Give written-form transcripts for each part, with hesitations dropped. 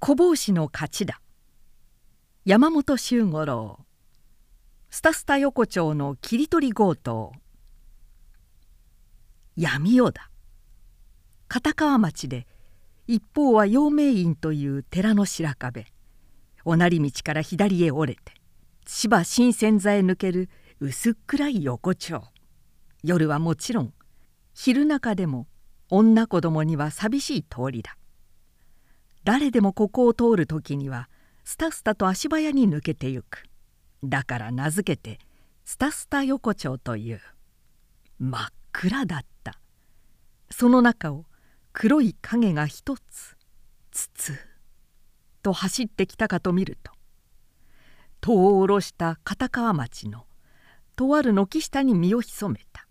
小坊主の勝ちだ。山本周五郎。スタスタ横丁の切り取り強盗。闇夜だ。片川町で一方は陽明院という寺の白壁、おなり道から左へ折れて芝新鮮座へ抜ける薄っ暗い横丁。夜はもちろん昼中でも女子供には寂しい通りだ。誰でもここを通る時にはスタスタと足早に抜けてゆく。だから名付けてスタスタ横丁という。真っ暗だった。その中を黒い影が一つつつと走ってきたかと見ると、戸を下ろした片川町のとある軒下に身を潜めた。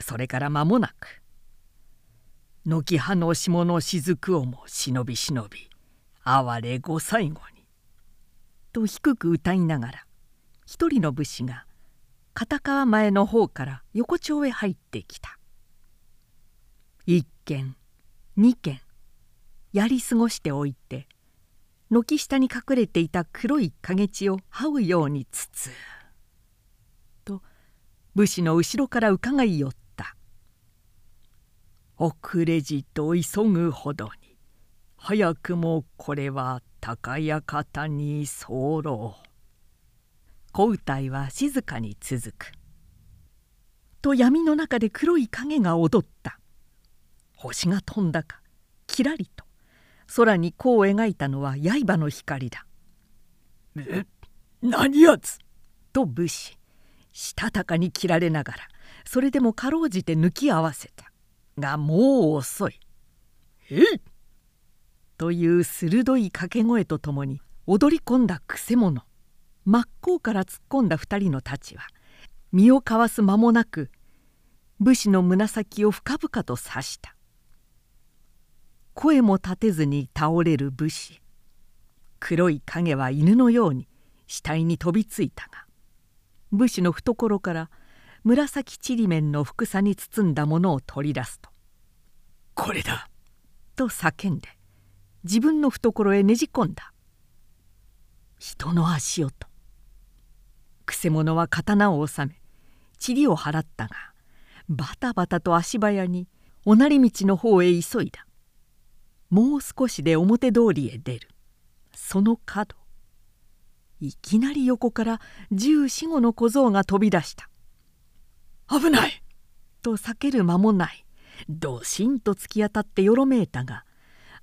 それから間もなく軒葉の霜の雫をも忍び忍び哀れご最後にと低く歌いながら、一人の武士が片川前の方から横丁へ入ってきた。一軒二軒やり過ごしておいて、軒下に隠れていた黒い影地を這うようにつつと武士の後ろからうかがい寄った。遅れじと急ぐほどに早くもこれは高屋方に候。小歌いは静かに続くと、闇の中で黒い影が踊った。星が飛んだかキラリと空に弧を描いたのは刃の光だ。何やつと武士したたかに切られながら、それでもかろうじて抜き合わせたが、もう遅い。へいという鋭い掛け声とともに踊り込んだくせ者。真っ向から突っ込んだ二人の太刀は身をかわす間もなく武士の胸先を深々と刺した。声も立てずに倒れる武士。黒い影は犬のように死体に飛びついたが、武士の懐から紫ちりめんのふさに包んだものを取り出すと、これだと叫んで自分の懐へねじ込んだ。人の足音。くせ者は刀を収めちりを払ったが、バタバタと足早におなり道の方へ急いだ。もう少しで表通りへ出る。その角、いきなり横から14、15の小僧が飛び出した。危ないと避ける間もない、ドシンと突き当たってよろめいたが、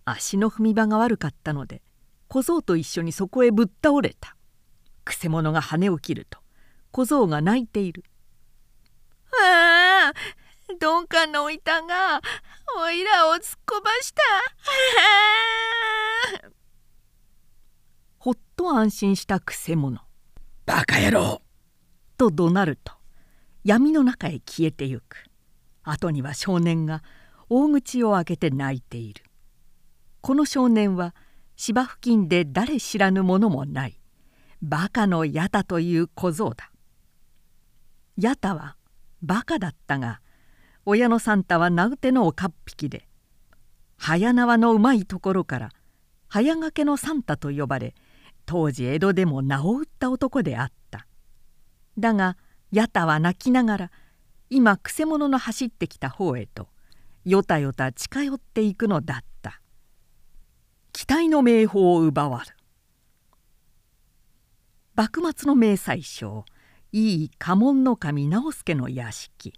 足の踏み場が悪かったので小僧と一緒にそこへぶっ倒れた。くせ者が羽を切ると小僧が泣いている。ああ、どうかの板がおいらを突っ込ました。ほっと安心したくせ者。バカ野郎と怒鳴ると闇の中へ消えてゆく。後には少年が大口を開けて泣いている。この少年は芝付近で誰知らぬものもないバカの矢田という小僧だ。矢田はバカだったが、親のサンタは名うてのおかっぴきで、早縄のうまいところから早掛けのサンタと呼ばれ、当時江戸でも名を売った男であった。だがやたは泣きながら今くせ者の走ってきた方へとよたよた近寄っていくのだった。期待の名宝を奪わる。幕末の名宰相井伊家紋守直弼の屋敷。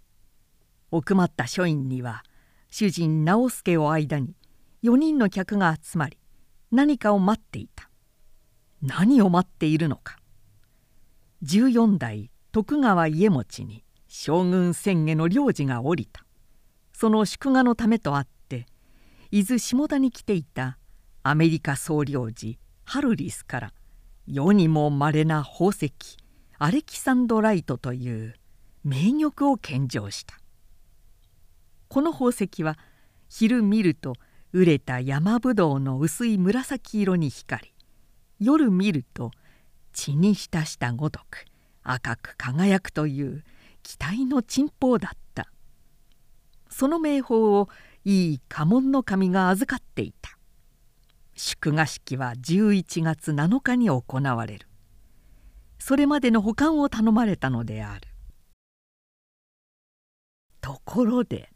奥まった書院には主人直弼を間に4人の客が集まり、何かを待っていた。何を待っているのか。14代徳川家持に将軍宣下の領事が降りた。その祝賀のためとあって伊豆下田に来ていたアメリカ総領事ハルリスから世にも稀な宝石アレキサンドライトという名玉を献上した。この宝石は昼見ると熟れた山ぶどうの薄い紫色に光り、夜見ると血に浸したごとく赤く輝くという期待の珍宝だった。その名宝を井伊家紋守が預かっていた。祝賀式は11月7日に行われる。それまでの保管を頼まれたのである。ところで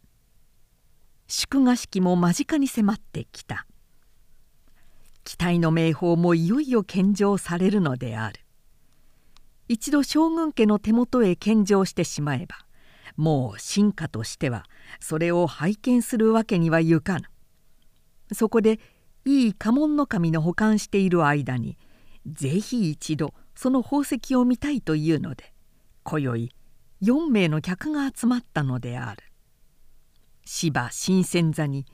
祝賀式も間近に迫ってきた。機体の名宝もいよいよ献上されるのである。一度将軍家の手元へ献上してしまえば、もう臣下としてはそれを拝見するわけにはいかぬ。そこでいい家紋の神の保管している間に、ぜひ一度その宝石を見たいというので、今宵4名の客が集まったのである。芝新鮮座に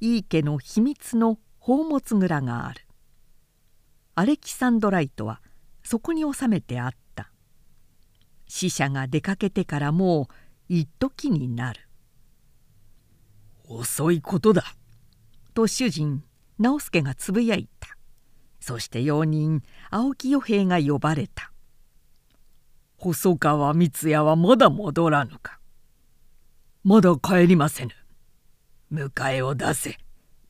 井伊家の秘密の宝物蔵がある。アレキサンドライトはそこに収めてあった。使者が出かけてからもう一時になる。遅いことだと主人直輔がつぶやいた。そして用人青木与兵衛が呼ばれた。細川光也はまだ戻らぬか。まだ帰りませぬ。迎えを出せ。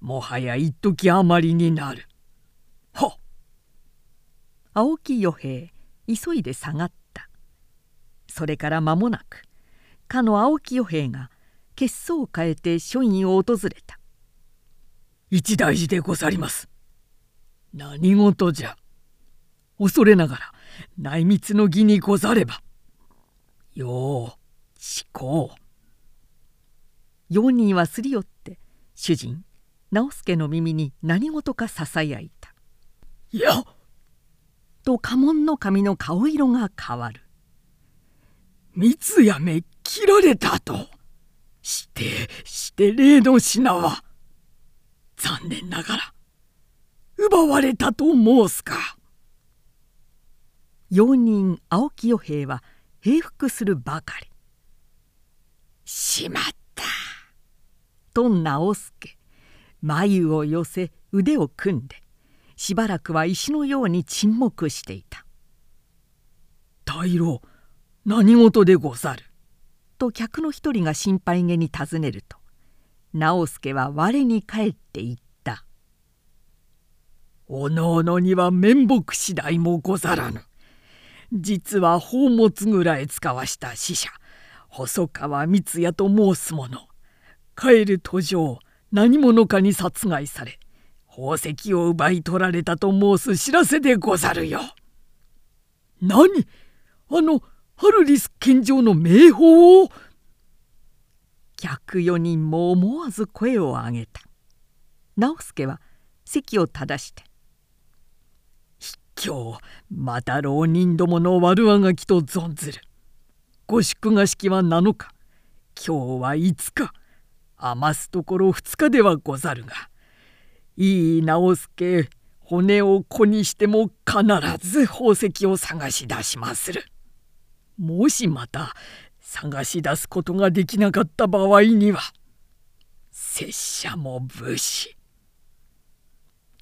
もはや一時余りになる。はっ。青木与兵衛急いで下がった。それから間もなくかの青木与兵衛が血相を変えて書院を訪れた。一大事でござります。何事じゃ。恐れながら内密の儀にござれば。ようしこう。用人はすり寄って主人直輔の耳に何事かささやいた。いやと家紋の髪の顔色が変わる。三つやめ切られたとして例の品は残念ながら奪われたと申すか。用人青木与兵衛は平服するばかり。しまったと直輔眉を寄せ腕を組んでしばらくは石のように沈黙していた。大老何事でござると客の一人が心配げに尋ねると、直輔は我に返っていった。おのおのには面目次第もござらぬ。実は宝物ぐらい使わした使者細川光也と申す者、帰る途上何者かに殺害され宝石を奪い取られたと申す知らせでござるよ。何、あのハルリス献上の名宝を。客4人も思わず声を上げた。直輔は席を正して、今日また浪人どもの悪あがきと存ずる。ご祝賀式は7日、今日は5日、余すところ2日ではござるが、いい直輔、骨を子にしても必ず宝石を探し出しまする。もしまた探し出すことができなかった場合には、拙者も武士。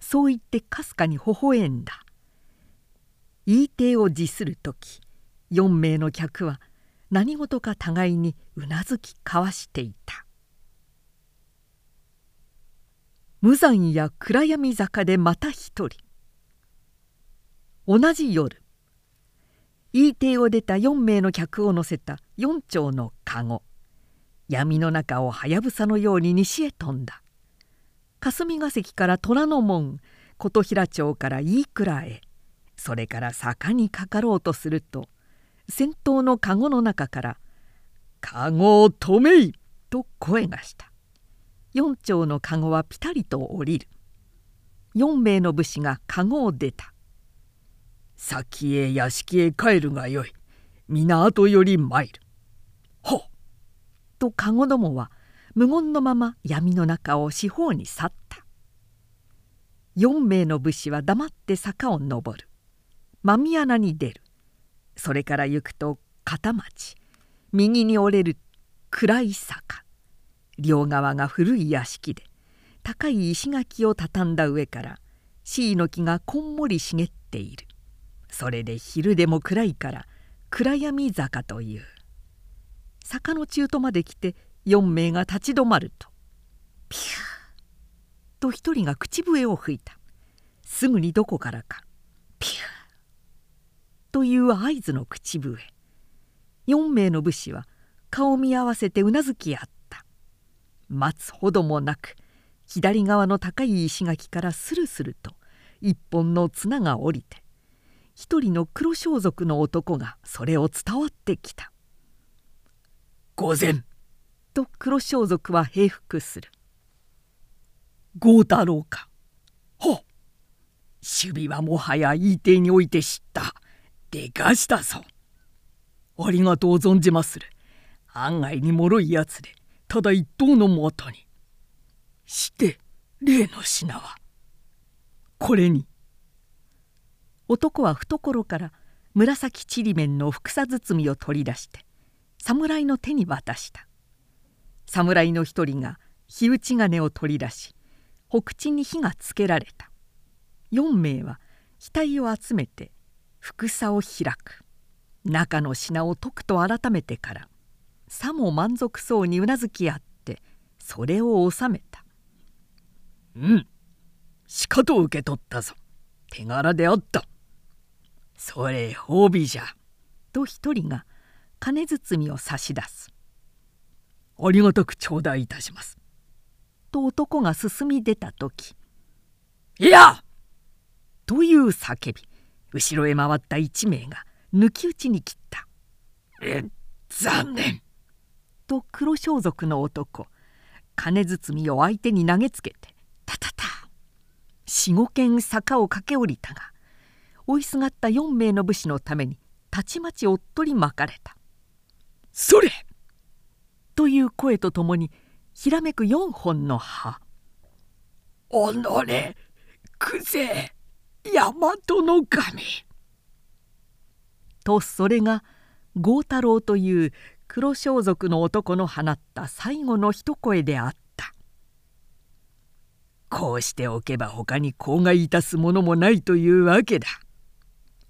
そう言ってかすかに微笑んだ。言い手を辞するとき、四名の客は何事か互いにうなずき交わしていた。無残や暗闇坂でまた一人。同じ夜、言い手を出た四名の客を乗せた四丁の籠、闇の中をはやぶさのように西へ飛んだ。霞ヶ関から虎ノ門、琴平町から飯倉へ、それから坂にかかろうとすると、先頭のかごの中から「かごを止めい!」と声がした。四丁のかごはピタリと降りる。四名の武士がかごを出た。先へ屋敷へ帰るがよい。皆後より参る。ほっとかごどもは無言のまま闇の中を四方に去った。四名の武士は黙って坂を登る。狸穴に出る。それから行くと片町、右に折れる暗い坂、両側が古い屋敷で高い石垣を畳んだ上から椎の木がこんもり茂っている。それで昼でも暗いから暗闇坂という。坂の中途まで来て4名が立ち止まると、ピューッと一人が口笛を吹いた。すぐにどこからかピューという合図の口笛。4名の武士は顔見合わせてうなずき合った。待つほどもなく左側の高い石垣からスルスルと一本の綱が降りて、一人の黒装束の男がそれを伝わってきた。御前と黒装束は平服する。豪太郎か。ほう、守備はもはやいい手において知った。でかしたぞ。ありがとう存じまする。案外に脆いやつで、ただ一刀のもとに。して、例の品は。これに。男は懐から紫ちりめんのふくさ包みを取り出して、侍の手に渡した。侍の一人が火打ち金を取り出し、ほくちに火がつけられた。4名は額を集めて服紗を開く。中の品をとくと改めてから、さも満足そうにうなずきあって、それを収めた。うん、しかと受け取ったぞ。手柄であった。それ褒美じゃ。と一人が金包みを差し出す。ありがたく頂戴いたします。と男が進み出たとき、いやという叫び、後ろへ回った1名が抜き打ちに切った。残念と黒装束の男、金包みを相手に投げつけて、タタタ。4、5軒坂を駆け下りたが、追いすがった4名の武士のために、たちまちおっとり巻かれた。それという声とともにひらめく4本の歯。おのれくぜ大和の神と、それが豪太郎という黒装束の男の放った最後の一声であった。こうしておけば他に口外いたすものもないというわけだ。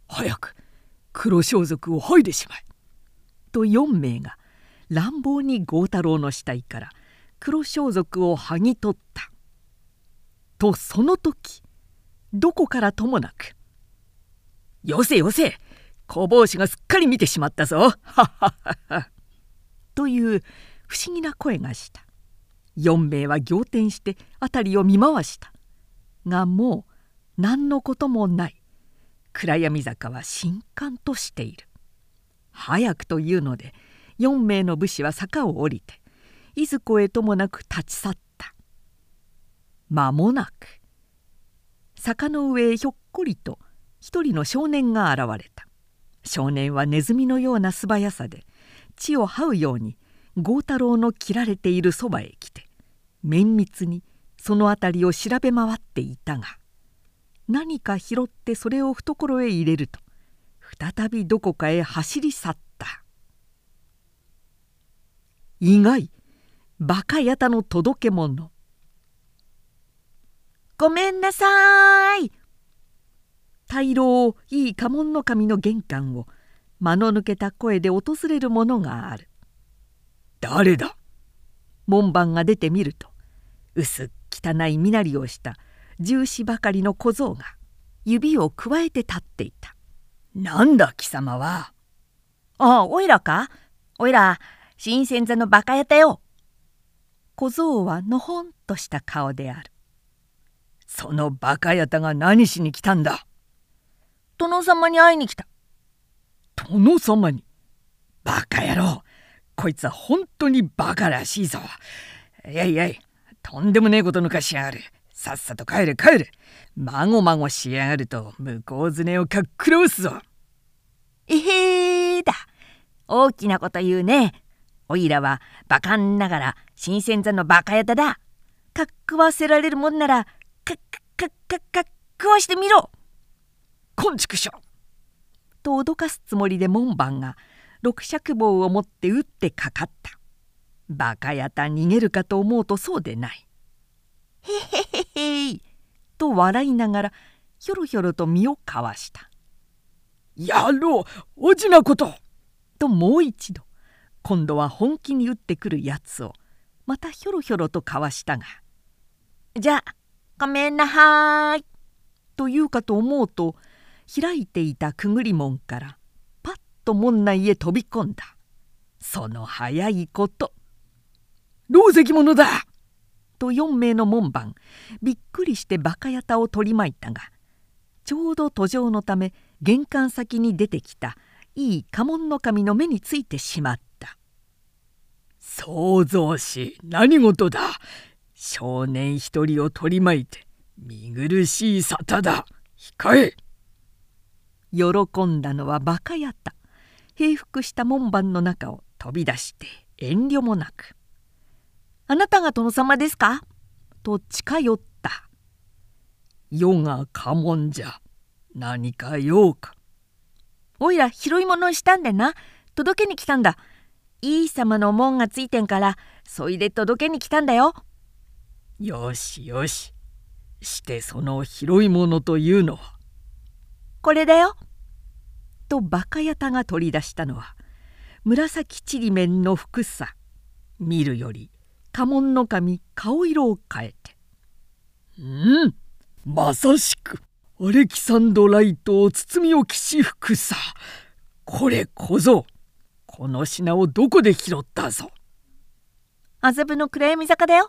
早く黒装束を剥いでしまえと4名が乱暴に豪太郎の死体から黒装束を剥ぎ取ったと、その時どこからともなく「よせよせ、小坊主がすっかり見てしまったぞ、はっはっは」という不思議な声がした。4名は仰天して辺りを見回したが、もう何のこともない。暗闇坂は深寒としている。早くというので4名の武士は坂を降りて、いずこへともなく立ち去った。間もなく坂の上へひょっこりと一人の少年が現れた。少年はネズミのような素早さで、地を這うように豪太郎の切られているそばへ来て、綿密にその辺りを調べ回っていたが、何か拾ってそれを懐へ入れると、再びどこかへ走り去った。意外、バカやたの届け物。ごめんなさい。大老いい家紋の神の玄関を間の抜けた声で訪れるものがある。誰だ。門番が出てみると、薄汚い身なりをした重視ばかりの小僧が指をくわえて立っていた。なんだ貴様は。ああ、おいらか。おいら新鮮座のバカやたよ。小僧はのほんとした顔である。そのバカやたが何しに来たんだ。殿様に会いに来た。殿様に。バカ野郎、こいつは本当にバカらしいぞ。いやいやい、とんでもねえこと抜かしやがる。さっさと帰れ帰れ。まごまごしやがると向こうずねをかっくらわすぞ。えへーだ。大きなこと言うね。おいらはバカんながら新鮮座のバカやただ。かっくわせられるもんならかっくわしてみろ。こんちくしょ。と脅かすつもりで門番が六尺棒を持って打ってかかった。バカやた逃げるかと思うとそうでない。へへへへと笑いながらひょろひょろと身をかわした。野郎、おじなことともう一度、今度は本気に打ってくるやつをまたひょろひょろとかわしたが、じゃあごめんなはーいというかと思うと、開いていたくぐり門からパッと門内へ飛び込んだ。その早いこと。ろうぜき者だと4名の門番、びっくりしてバカヤタを取り巻いたが、ちょうど途上のため玄関先に出てきたいい家紋の神の目についてしまった。創造主、何事だ。少年一人を取り巻いて見苦しい沙汰だ。控え。喜んだのはバカヤタ。平服した門番の中を飛び出して遠慮もなく、あなたが殿様ですかと近寄った。世が家紋じゃ。何か用か。おいら拾い物をしたんでな、届けに来たんだ。いい様の門がついてんから、そいで届けに来たんだよ。よしよし。してその拾い物というのは。これだよ。とバカヤタが取り出したのは紫ちりめんの服さ。見るより家紋の神顔色を変えて、まさしくアレキサンドライトを包みをきし服さ。これ小僧、この品をどこで拾ったぞ。麻布の暗闇坂だよ。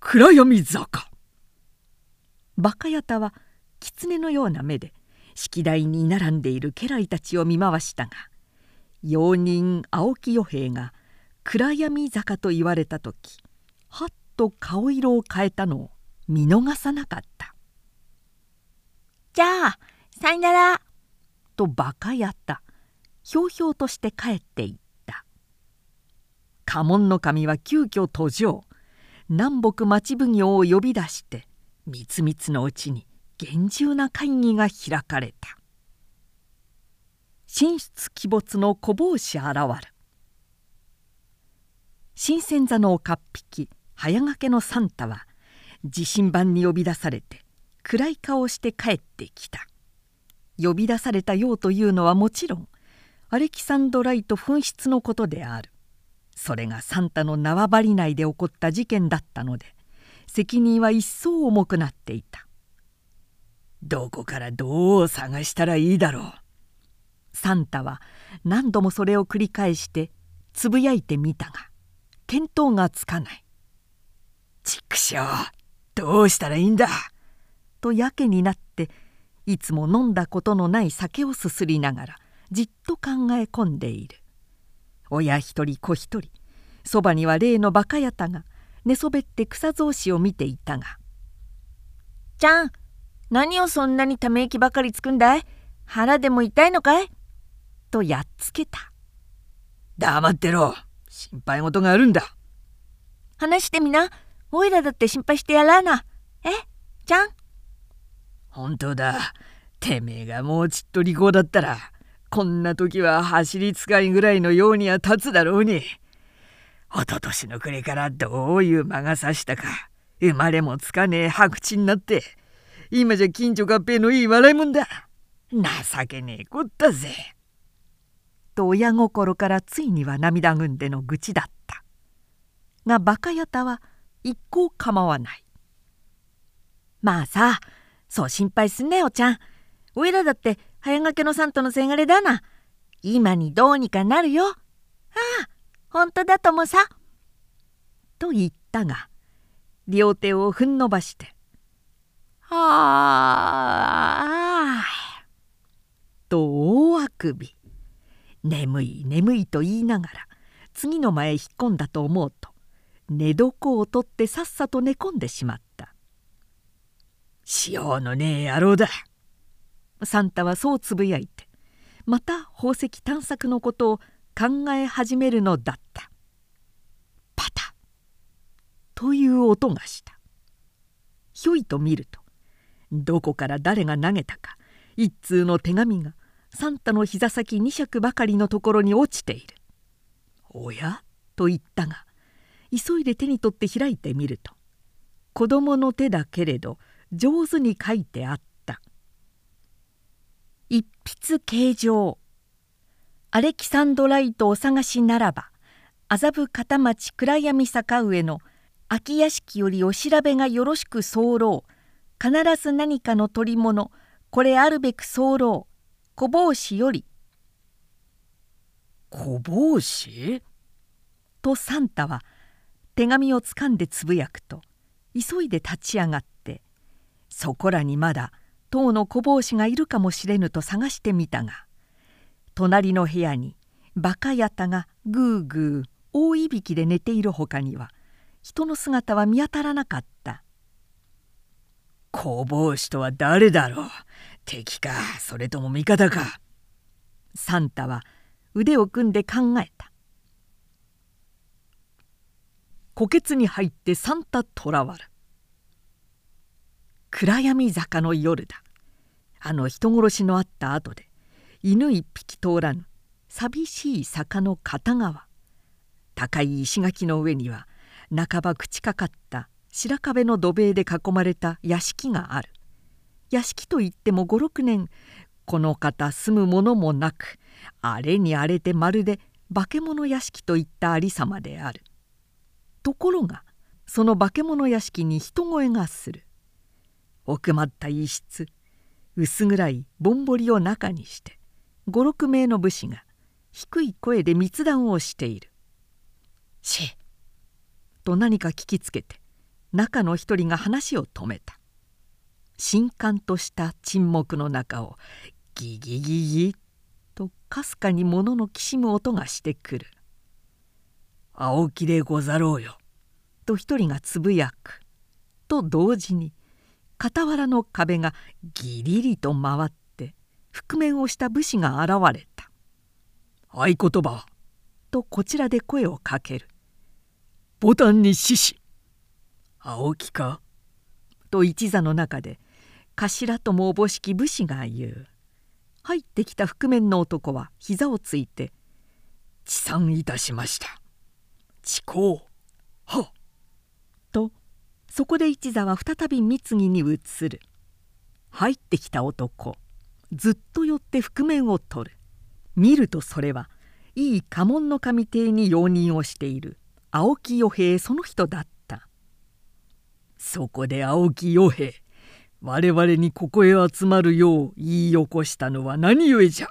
暗闇坂。バカヤタは狐のような目で式台に並んでいる家来たちを見回したが、用人青木与兵衛が暗闇坂と言われた時、はっと顔色を変えたのを見逃さなかった。じゃあさいならとバカやった。ひょうひょうとして帰っていった。家紋の神は急遽途上、南北町奉行を呼び出して、みつみつのうちに厳重な会議が開かれた。神出鬼没の小坊主現る。新鮮座のおかっぴき早掛けのサンタは地震盤に呼び出されて暗い顔をして帰ってきた。呼び出されたようというのはもちろんアレキサンドライト紛失のことである。それがサンタの縄張り内で起こった事件だったので、責任は一層重くなっていた。どこからどう探したらいいだろう。サンタは何度もそれを繰り返してつぶやいてみたが、見当がつかない。ちくしょう、どうしたらいいんだとやけになって、いつも飲んだことのない酒をすすりながらじっと考え込んでいる。親一人子一人、そばには例のバカヤタが寝そべって草草子を見ていたが、ちゃん、何をそんなにため息ばかりつくんだい。腹でも痛いのかいとやっつけた。黙ってろ、心配事があるんだ。話してみな、おいらだって心配してやらな。え、ちゃん。本当だ、てめえがもうちっと利口だったら、こんな時は走り使いぐらいのようには立つだろうに。おととしの暮れからどういう間が差したか、生まれもつかねえ白痴になって、今じゃ近所合併のいい笑いもんだ。情けねえこったぜ。と親心からついには涙ぐんでの愚痴だった。がバカヤタは一向構わない。まあさ、そう心配すんなよちゃん。おいらだって早掛けのサンタのせがれだな。今にどうにかなるよ。ああ、ほんとだともさ。と言ったが、両手をふん伸ばして、ああと大あくび。眠い眠いと言いながら次の間へ引っ込んだと思うと、寝床を取ってさっさと寝込んでしまった。しようのねえ野郎だ。サンタはそうつぶやいて、また宝石探索のことを考え始めるのだった。パタッという音がした。ひょいと見ると、どこから誰が投げたか一通の手紙がサンタの膝先2尺ばかりのところに落ちている。おやと言ったが、急いで手に取って開いてみると、子供の手だけれど上手に書いてあった。一筆啓上。アレキサンドライトお探しならば、麻布片町暗闇坂上の空き屋敷よりお調べがよろしく候。必ず何かの取り物、これあるべく候、小帽子より。小帽子？とサンタは手紙をつかんでつぶやくと、急いで立ち上がって、そこらにまだ当の小帽子がいるかもしれぬと探してみたが、隣の部屋にバカヤタがぐうぐう大いびきで寝ているほかには、人の姿は見当たらなかった。小帽子とは誰だろう。敵か、それとも味方か。サンタは腕を組んで考えた。虎穴に入ってサンタとらわる。暗闇坂の夜だ。あの人殺しのあった後で、犬一匹通らぬ寂しい坂の片側、高い石垣の上には半ば朽ちかかった白壁の土塀で囲まれた屋敷がある。屋敷といっても5、6年この方住むものもなく、荒れに荒れてまるで化け物屋敷といったありさまである。ところがその化け物屋敷に人声がする。奥まった一室、薄暗いぼんぼりを中にして5、6名の武士が低い声で密談をしている。しと何か聞きつけて、中の一人が話を止めた。深寒とした沈黙の中をギギギギとかすかに物のきしむ音がしてくる。青木でござろうよと一人がつぶやくと同時に、傍らの壁がギリリと回って覆面をした武士が現れた。合言葉はとこちらで声をかける。ボタンに獅子。青木かと一座の中で頭ともおぼしき武士が言う。入ってきた覆面の男は膝をついて、治参いたしました。治公はと、そこで一座は再び密議に移る。入ってきた男、ずっと寄って覆面を取る。見るとそれはいい家紋の神邸に容認をしている青木与兵衛その人だった。そこで青木与兵衛、我々にここへ集まるよう言い起こしたのは何故じゃ。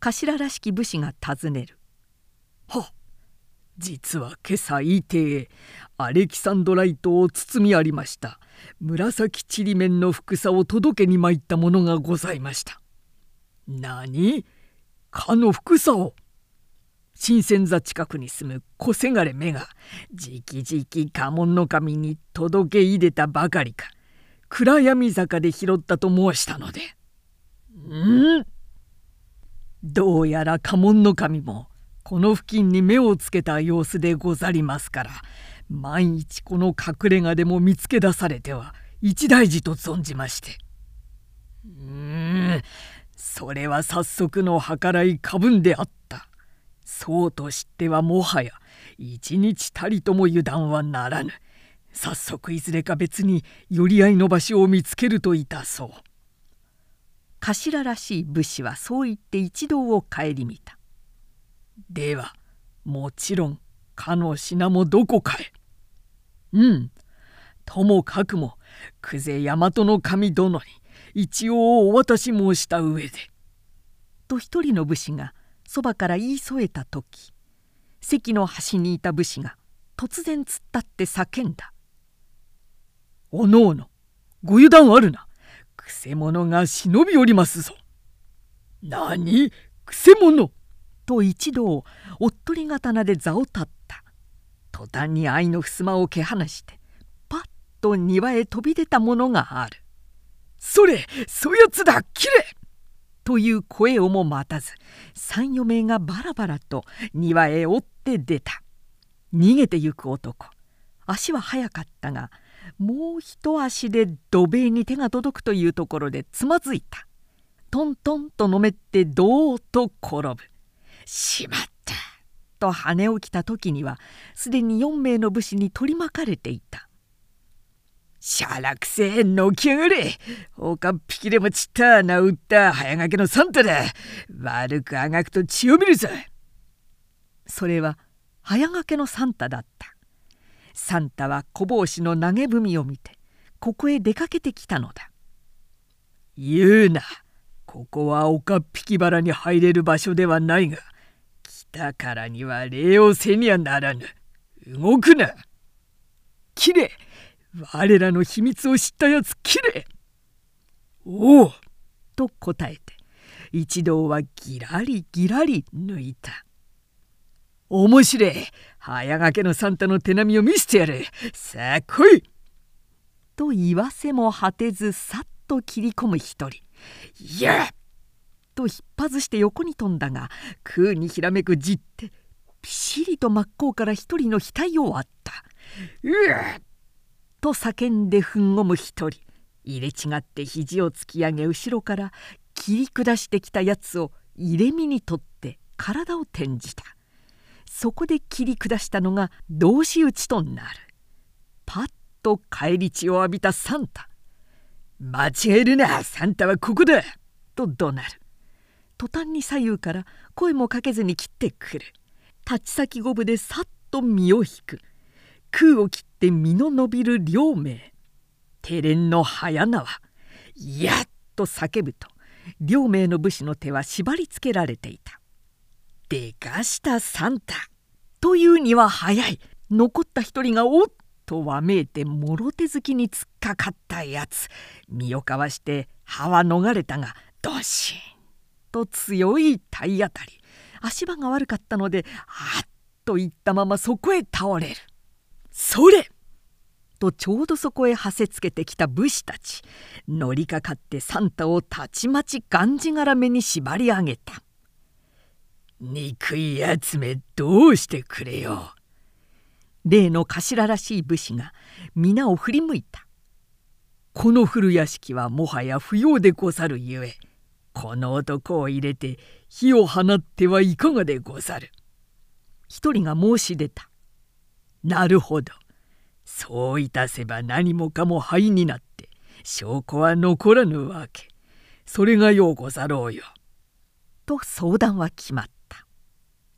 頭らしき武士が尋ねる。はっ、実は今朝伊邸へアレキサンドライトを包みありました紫ちりめんのふくさを届けに参ったものがございました。何かのふくさを。新鮮座近くに住む小せがれめがじきじき家紋の神に届け入れたばかりか、暗闇坂で拾ったと申したので。どうやら家紋の神もこの付近に目をつけた様子でござりますから、万一この隠れ家でも見つけ出されては一大事と存じまして。それは早速の計らい過分であった。そうと知ってはもはや一日たりとも油断はならぬ。早速いずれか別に寄り合いの場所を見つけるといたそう。頭らしい武士はそう言って一同を顧みた。ではもちろんかの品もどこかへ。ともかくも久世大和の神殿に一応お渡し申した上で。と一人の武士がそばから言い添えた時、席の端にいた武士が突然突っ立って叫んだ。おのおのご油断あるな。くせ者が忍びおりますぞ。何、くせ者と一同おっとり刀で座を立った。途端に藍の襖を蹴放してパッと庭へ飛び出たものがある。それ、そやつだ、きれという声をも待たず、3、4名がバラバラと庭へ追って出た。逃げてゆく男、足は速かったが、もう一足で土塀に手が届くというところでつまずいた。トントンとのめってどーと転ぶ。しまったと跳ね起きた時にはすでに4名の武士に取り巻かれていた。しゃらくせえ、のきやがれ。おかっぴきでもちったなうった早がけのサンタだ。悪くあがくと血を見るぞ。それは早がけのサンタだった。サンタは小帽子の投げ踏みを見てここへ出かけてきたのだ。言うな。ここは岡っ引き原に入れる場所ではないが、来たからには礼をせにゃならぬ。動くな。切れ。我らの秘密を知ったやつ切れ。おう。と答えて、一同はぎらりぎらり抜いた。面白い。早掛けのサンタの手並みを見せてやる。さあ来い。と言わせも果てず、さっと切り込む一人。いや！と引っ張ずして横に飛んだが、空にひらめくじって、ピシリと真っ向から一人の額を割った。うわ！と叫んでふんごむ一人。入れ違って肘を突き上げ、後ろから切り下してきたやつを入れ身に取って体を転じた。そこで切り下したのが同士討ちとなる。パッと返り血を浴びたサンタ。間違えるな、サンタはここだと怒鳴る。途端に左右から声もかけずに切ってくる。立ち先五分でさっと身を引く。空を切って身の伸びる両名。手練の早縄。いやっと叫ぶと、両名の武士の手は縛りつけられていた。でかしたサンタというには早い。残った一人がおっとわめいて、もろ手突きに突っかかったやつ。身をかわして歯は逃れたが、ドシンと強い体当たり。足場が悪かったので、あっといったままそこへ倒れる。それとちょうどそこへはせつけてきた武士たち。乗りかかってサンタをたちまちがんじがらめに縛り上げた。憎いやつめ、どうしてくれよ。例の頭らしい武士が皆を振り向いた。この古屋敷はもはや不要でござるゆえ、この男を入れて火を放ってはいかがでござる。一人が申し出た。なるほど。そういたせば何もかも灰になって証拠は残らぬわけ。それがようござろうよ。と相談は決まった。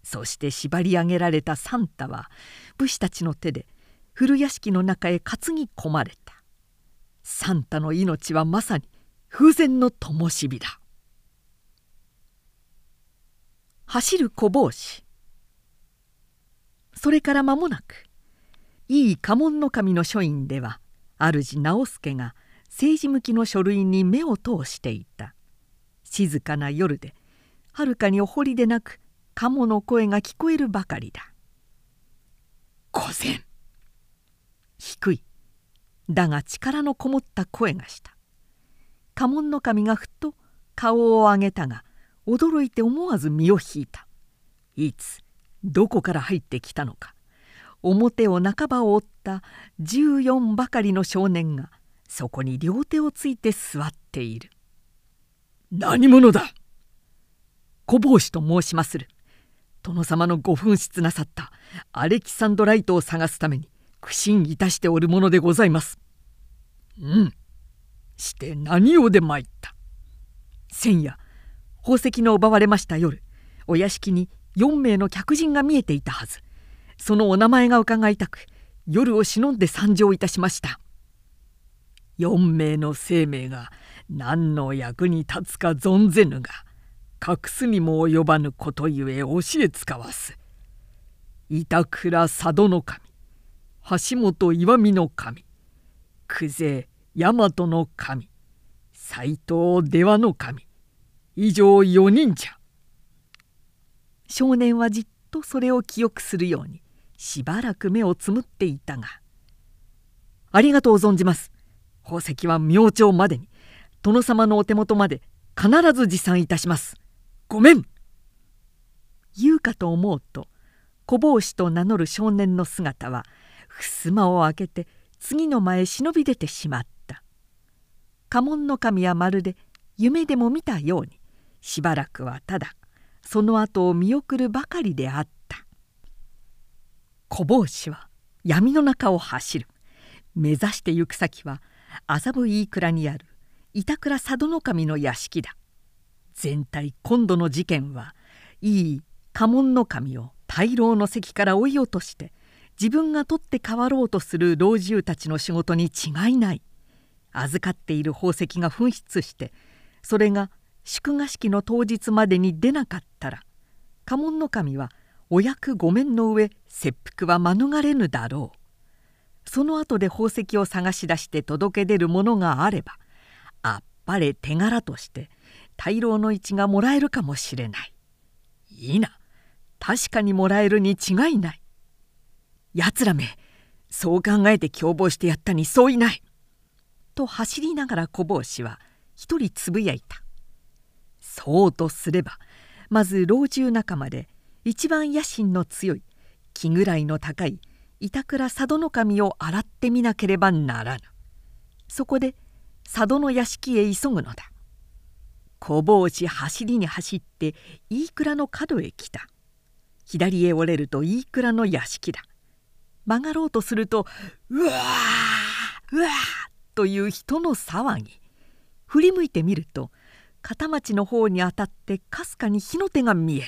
そして縛り上げられたサンタは武士たちの手で古屋敷の中へ担ぎ込まれた。サンタの命はまさに風前の灯火だ。走る小帽子。それから間もなく、いい家紋の神の書院では主直輔が政治向きの書類に目を通していた。静かな夜で、はるかにお堀でなく鴨の声が聞こえるばかりだ。御前。低いだが力のこもった声がした。家紋の神がふっと顔を上げたが、驚いて思わず身を引いた。いつどこから入ってきたのか。表を半ばを覆った14ばかりの少年がそこに両手をついて座っている。何者だ。小帽子と申しまする。殿様のご紛失なさったアレキサンドライトを探すために苦心いたしておるものでございます。して何をで参った。先夜宝石の奪われました夜、お屋敷に4名の客人が見えていたはず。そのお名前が伺いたく、夜を忍んで参上いたしました。4名の生命が何の役に立つか存ぜぬが、隠すにも及ばぬことゆえ教え使わす。板倉佐渡の神、橋本岩見の神、久世大和の神、斎藤出羽の神、以上4人じゃ。少年はじっとそれを記憶するようにしばらく目をつむっていたが、ありがとう存じます。宝石は明朝までに殿様のお手元まで必ず持参いたします。ごめん。言うかと思うと、小帽子と名乗る少年の姿は襖を開けて次の間へ忍び出てしまった。家紋の神はまるで夢でも見たように、しばらくはただその後を見送るばかりであった。小帽子は闇の中を走る。目指して行く先は麻布飯倉にある板倉佐渡の神の屋敷だ。全体今度の事件は、いい家紋の神を大老の席から追い落として自分が取って代わろうとする老中たちの仕事に違いない。預かっている宝石が紛失してそれが祝賀式の当日までに出なかったら家紋の神はお役御免の上切腹は免れぬだろう。その後で宝石を探し出して届け出るものがあればあっぱれ手柄として大老の一がもらえるかもしれない。いいな、確かにもらえるに違いない。やつらめ、そう考えて共謀してやったにそういない、と走りながら小坊主は一人つぶやいた。そうとすればまず老中仲間で一番野心の強い気ぐらいの高い板倉佐渡の神を洗ってみなければならぬ。そこで佐渡の屋敷へ急ぐのだ。小坊主走りに走って飯倉の角へ来た。左へ折れると飯倉の屋敷だ。曲がろうとするとうわーうわーという人の騒ぎ。振り向いてみると片町の方に当たってかすかに火の手が見える。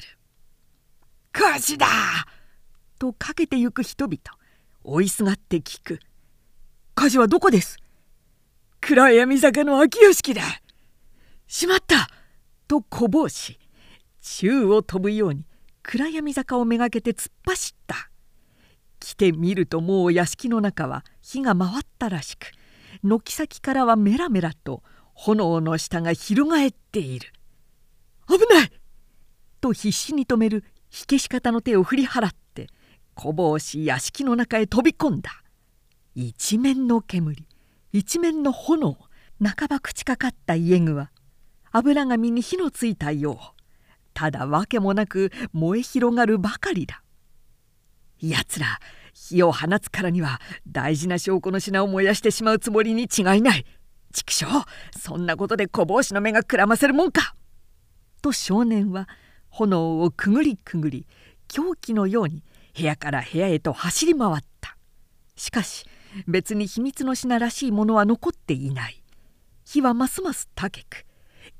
火事だと駆けてゆく人々。追いすがって聞く。火事はどこです。暗闇坂の秋屋敷だ。しまったと小坊主宙を飛ぶように暗闇坂をめがけて突っ走った。来てみるともう屋敷の中は火が回ったらしく、軒先からはメラメラと炎の下が翻っている。危ないと必死に止める火消し方の手を振り払って小坊主屋敷の中へ飛び込んだ。一面の煙、一面の炎、半ば朽ちかかった家具は油紙に火のついたよう。ただ訳もなく燃え広がるばかりだ。やつら火を放つからには大事な証拠の品を燃やしてしまうつもりに違いない。畜生、そんなことで小坊主の目がくらませるもんか。と少年は炎をくぐりくぐり狂気のように部屋から部屋へと走り回った。しかし別に秘密の品らしいものは残っていない。火はますます高く、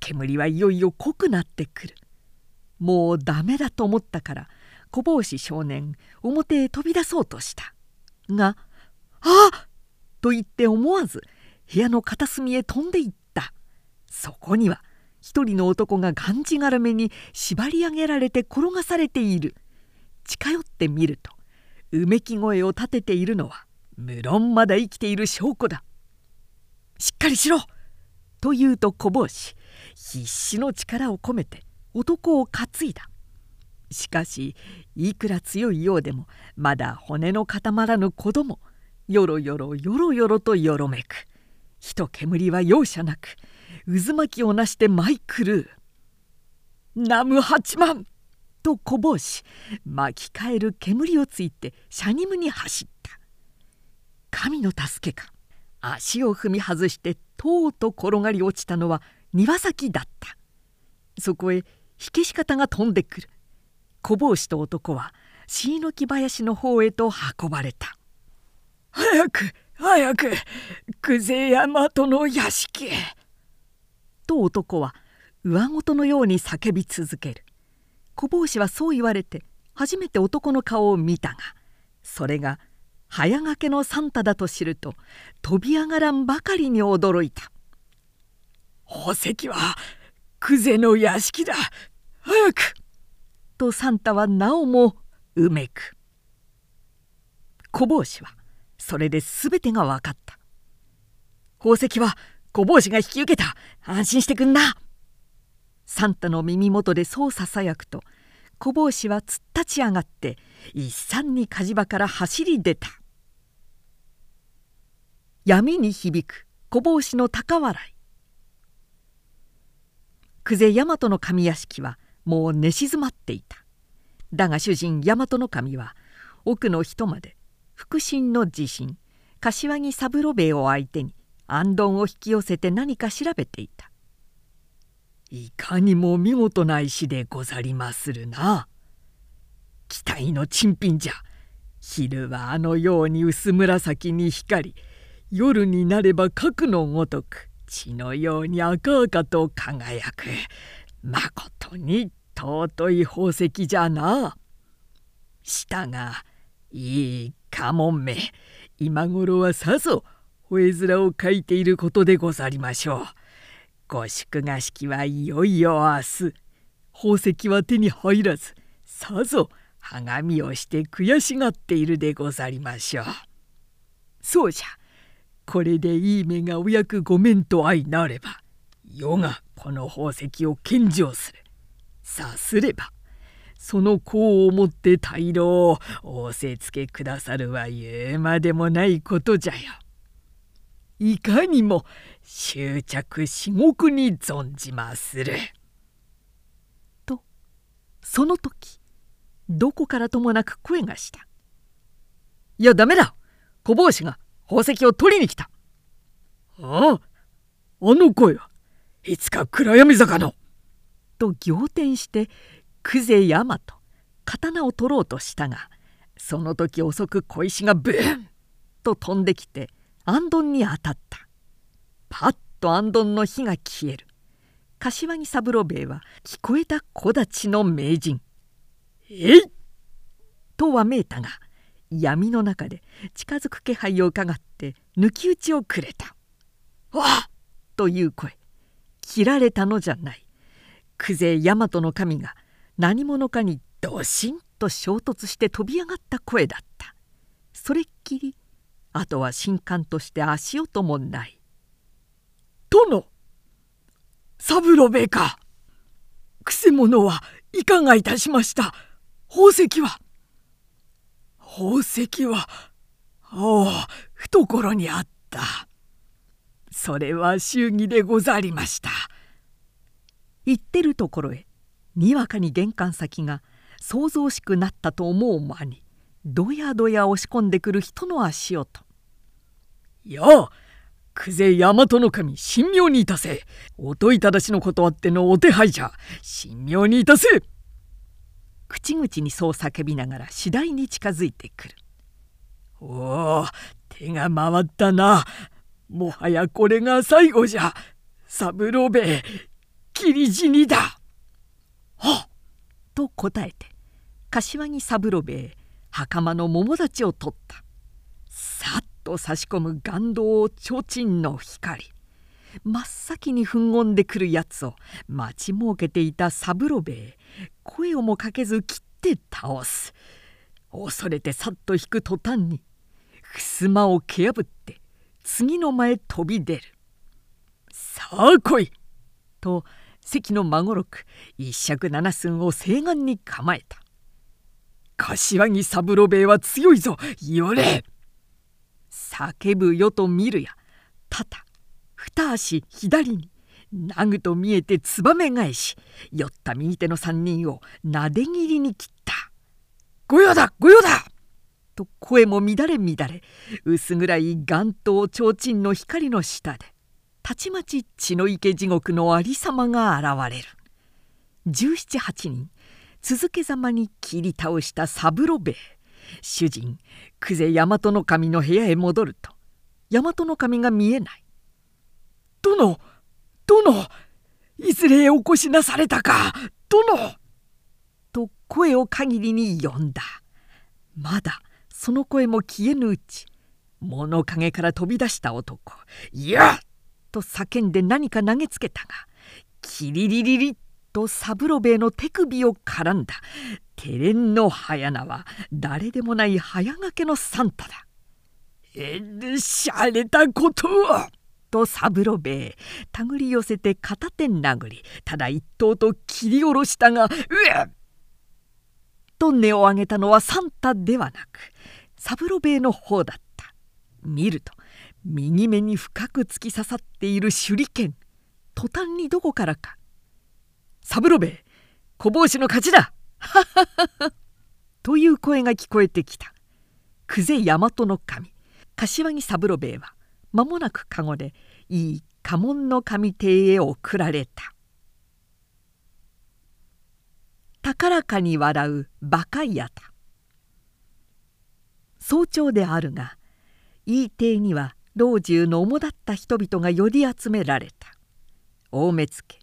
煙はいよいよ濃くなってくる。もうダメだと思ったから小坊主少年表へ飛び出そうとしたが「あっ!」と言って思わず部屋の片隅へ飛んでいった。そこには一人の男ががんじがらめに縛り上げられて転がされている。近寄ってみるとうめき声を立てているのは無論まだ生きている証拠だ。しっかりしろと言うと小坊主必死の力を込めて男を担いだ。しかしいくら強いようでもまだ骨の固まらぬ子供、よろよろよろよろとよろめく。火と煙は容赦なく渦巻きをなして舞い狂う。ナム八万と小坊主巻き替える煙をついてしゃにむに走った。神の助けか、足を踏み外してとうと転がり落ちたのは庭先だった。そこへ火消し方が飛んでくる。小坊主と男は椎の木林の方へと運ばれた。早く早く久世大和の屋敷へと男は上言のように叫び続ける。小坊主はそう言われて初めて男の顔を見たが、それが早掛けのサンタだと知ると飛び上がらんばかりに驚いた。宝石は久世の屋敷だ、早くとサンタはなおもうめく。小坊主はそれで全てが分かった。宝石は小坊主が引き受けた、安心してくんな。サンタの耳元でそうささやくと小坊主は突っ立ち上がって一三に火事場から走り出た。闇に響く小坊主の高笑い。久世大和の神屋敷はもう寝静まっていた。だが主人大和の神は奥の人まで腹心の地震柏木三郎兵衛を相手に暗論を引き寄せて何か調べていた。いかにも見事な石でござりまするな。期待の珍品じゃ。昼はあのように薄紫に光り、夜になれば核のごとく血のように赤々と輝く。まことに尊い宝石じゃな。したがいいかもめ、今頃はさぞお絵面を書いていることでござりましょう。ご祝賀式はいよいよ明日。宝石は手に入らず、さぞはがみをして悔しがっているでござりましょう。そうじゃ、これでいい目がお役御免と相なれば、世がこの宝石を献上する。さすれば、その功をもって大老を仰せつけくださるは言うまでもないことじゃよ。いかにも執着至極に存じまする。と、その時、どこからともなく声がした。いや、ダメだ。小坊主が宝石を取りに来た。ああ、あの声はいつか暗闇坂の。と仰天して、久世大和、刀を取ろうとしたが、その時遅く小石がブーンと飛んできて、行灯に当たった。パッと行灯の火が消える。柏木三郎兵衛は聞こえた小太刀の名人。えいとわめいたが、闇の中で近づく気配をうかがって抜き打ちをくれた。わっという声。切られたのじゃない。久世大和の神が、何者かにドシンと衝突して飛び上がった声だった。それっきり、あとは神官として足音もない。殿、三郎兵衛か。くせ者はいかがいたしました。宝石は。宝石は、おお、懐にあった。それは祝儀でござりました。言ってるところへ。にわかに玄関先が騒々しくなったと思う間にどやどや押し込んでくる人の足音。やあ、久世大和の神、神妙にいたせ。音いただしのことあってのお手配じゃ。神妙にいたせ。口々にそう叫びながら次第に近づいてくる。おお、手が回ったな。もはやこれが最後じゃ。三郎兵衛、霧死にだ。はっと答えて柏木三郎兵衛袴の桃立ちを取った。さっと差し込む眼道を提灯の光、真っ先にふんごんでくるやつを待ちもうけていた三郎兵衛、声をもかけず切って倒す。恐れてさっと引く途端に襖を蹴破って次の間へ飛び出る。さあ来いと関の孫六一尺七寸を正眼に構えた。柏木三郎兵衛は強いぞ、よれ。叫ぶよと見るや、たた二足左になぐと見えてつばめ返し、寄った右手の三人をなで切りに切った。御用だ御用だと声も乱れ乱れ、薄暗い眼灯提灯の光の下でたちまち血の池地獄のありさまが現れる。17、18人続けざまに切り倒した三郎兵衛、主人久世大和の神の部屋へ戻ると大和の神が見えない。殿、殿、いずれお越しなされたか。殿と声を限りに呼んだ。まだその声も消えぬうち、物陰から飛び出した男、いやと叫んで何か投げつけたが、キリリリリッと三郎兵衛の手首を絡んだ。手練の早名は誰でもない早掛けのサンタだ。しゃれたことをと三郎兵衛手繰り寄せて片手殴り、ただ一刀と切り下ろしたが、うえっと音を上げたのはサンタではなく三郎兵衛の方だった。見ると右目に深く突き刺さっている手裏剣。途端にどこからか「三郎兵衛、小坊主の勝ちだ!」という声が聞こえてきた。久世大和の神柏木三郎兵衛は間もなくかごでいい家紋の神邸へ送られた。高らかに笑う馬鹿家だ。早朝であるが、いい邸には老中の主だった人々がより集められた。大目付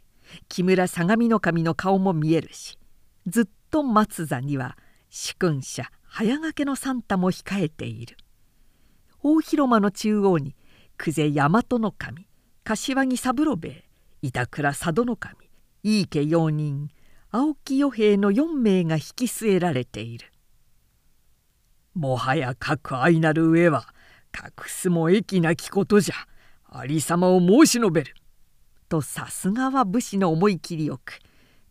木村相模の神の顔も見えるし、ずっと松座には主君者早掛けのサンタも控えている。大広間の中央に久世大和の神、柏木三郎兵衛、板倉佐渡の神、井伊家用人、青木与兵衛の4名が引き据えられている。もはや各愛なる上は隠すも益なきことじゃ、ありさまを申し述べる。とさすがは武士の思い切りよく、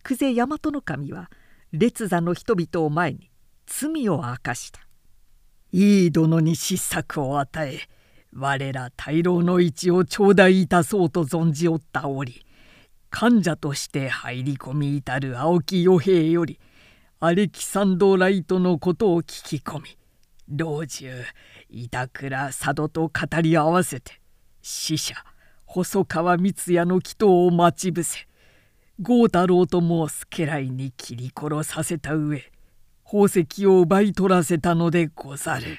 久世大和の神は列座の人々を前に罪を明かした。井伊殿に失策を与え、我ら大老の位置を頂戴いたそうと存じおった折、患者として入り込み至る青木与兵衛よりアレキサンドライトのことを聞き込み、老中板倉佐渡と語り合わせて死者細川光也の祈祷を待ち伏せ、豪太郎とも家来に切り殺させた上、宝石を奪い取らせたのでござる。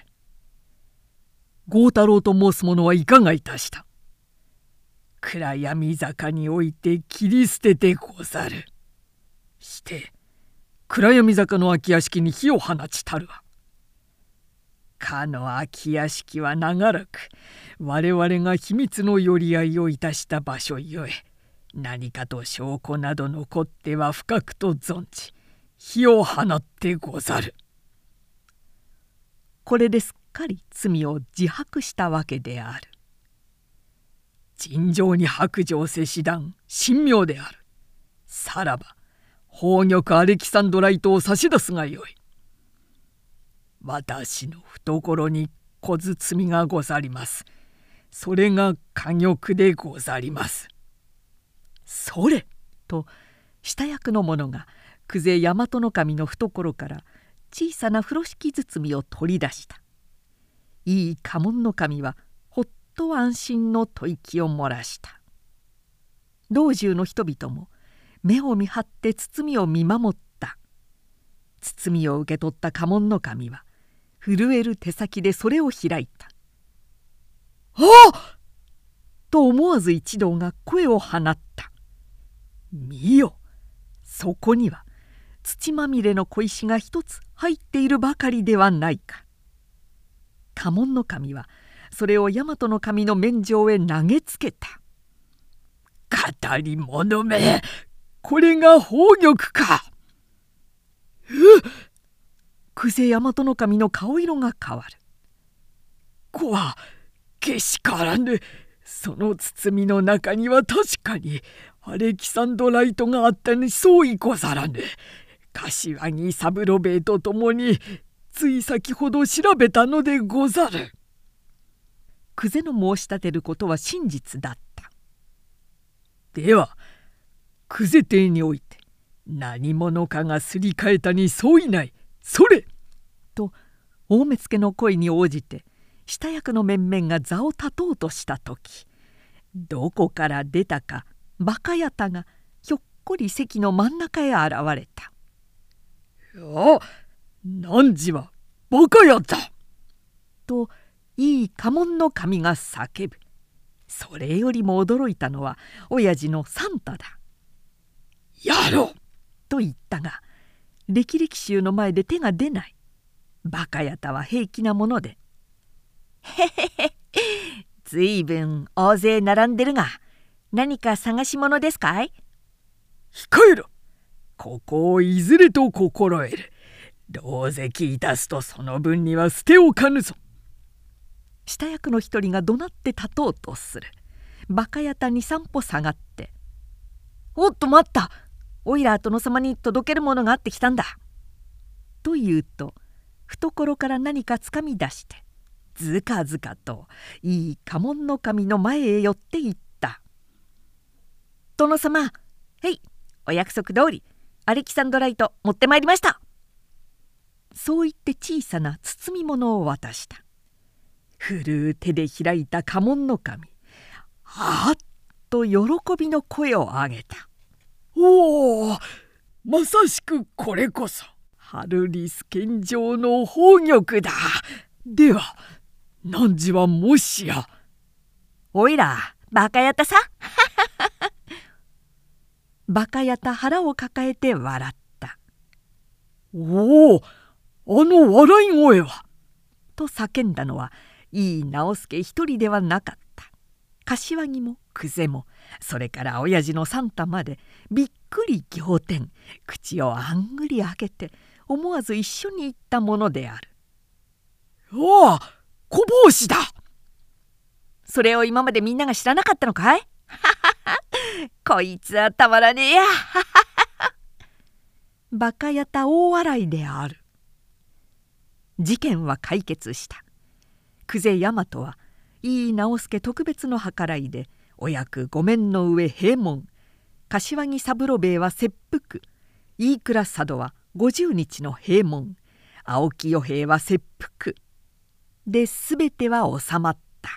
豪太郎と申す者はいかがいたした？暗闇坂において切り捨ててござる。して暗闇坂の空き屋敷に火を放ちたるは、かの空き屋敷は長らく我々が秘密の寄り合いをいたした場所ゆえ、何かと証拠など残っては深くと存じ、火を放ってござる。これですっかり罪を自白したわけである。尋常に白状せしだん神妙である。さらば宝玉アレキサンドライトを差し出すがよい。私の懐に小包がござります。それが火玉でござります。それと下役の者が久世大和の神の懐から小さな風呂敷包みを取り出した。いい家紋の神はと安心の吐息を漏らした。老中の人々も目を見張って包みを見守った。包みを受け取った家紋の神は震える手先でそれを開いた。「あっ！」と思わず一同が声を放った。見よ、そこには土まみれの小石が一つ入っているばかりではないか。家紋の神はそれを大和の神の面上へ投げつけた。語り物め、これが宝玉か。久世大和の神の顔色が変わる。子はけしからぬ。その包みの中には確かにアレキサンドライトがあったに相違ござらぬ。柏木三郎兵衛と共につい先ほど調べたのでござる。久世の申し立てることは真実だった。では久世邸において何者かがすり替えたに相違ない。それと大目付の声に応じて下役の面々が座を立とうとした時、どこから出たかバカヤタがひょっこり席の真ん中へ現れた。あ、何時はバカヤタといい家紋の神が叫ぶ。それよりも驚いたのは親父のサンタだ。やろうと言ったが、歴々衆の前で手が出ない。バカヤタは平気なもので、へへへ、ずいぶん大勢並んでるが、何か探し物ですかい？控えろ。ここをいずれと心得る。狼藉いたすとその分には捨ておかぬぞ。下役の一人が怒鳴って立とうとする。バカヤタに三歩下がって「おっと待った、おいら殿様に届けるものがあってきたんだ」と言うと、懐から何かつかみ出してずかずかといい家紋の神の前へ寄っていった。殿様、へい、お約束通りアレキサンドライト持ってまいりました。そう言って小さな包み物を渡した。震う手で開いた家紋の神、あっと喜びの声を上げた。おお、まさしくこれこそ春利健丈の宝玉だ。では何時はもしや。おいらバカヤタさ。バカヤタ腹を抱えて笑った。おお、あの笑い声は、と叫んだのはいい直輔一人ではなかった。柏木もクゼも、それから親父のサンタまでびっくり仰天、口をあんぐり開けて思わず一緒に行ったものである。おお、小帽子だ。それを今までみんなが知らなかったのかい？こいつはたまらねえや。バカやた大笑いである。事件は解決した。久世大和は井伊直弼特別の計らいでお役御免の上閉門、柏木三郎兵衛は切腹、飯倉佐渡は50日の閉門、青木与兵衛は切腹で、全ては収まった。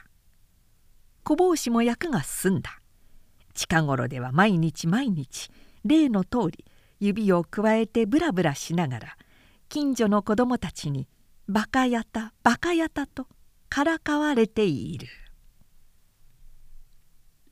小帽子も役が済んだ。近頃では毎日毎日例の通り指をくわえてぶらぶらしながら近所の子どもたちに「バカやたバカやた」とからかわれている。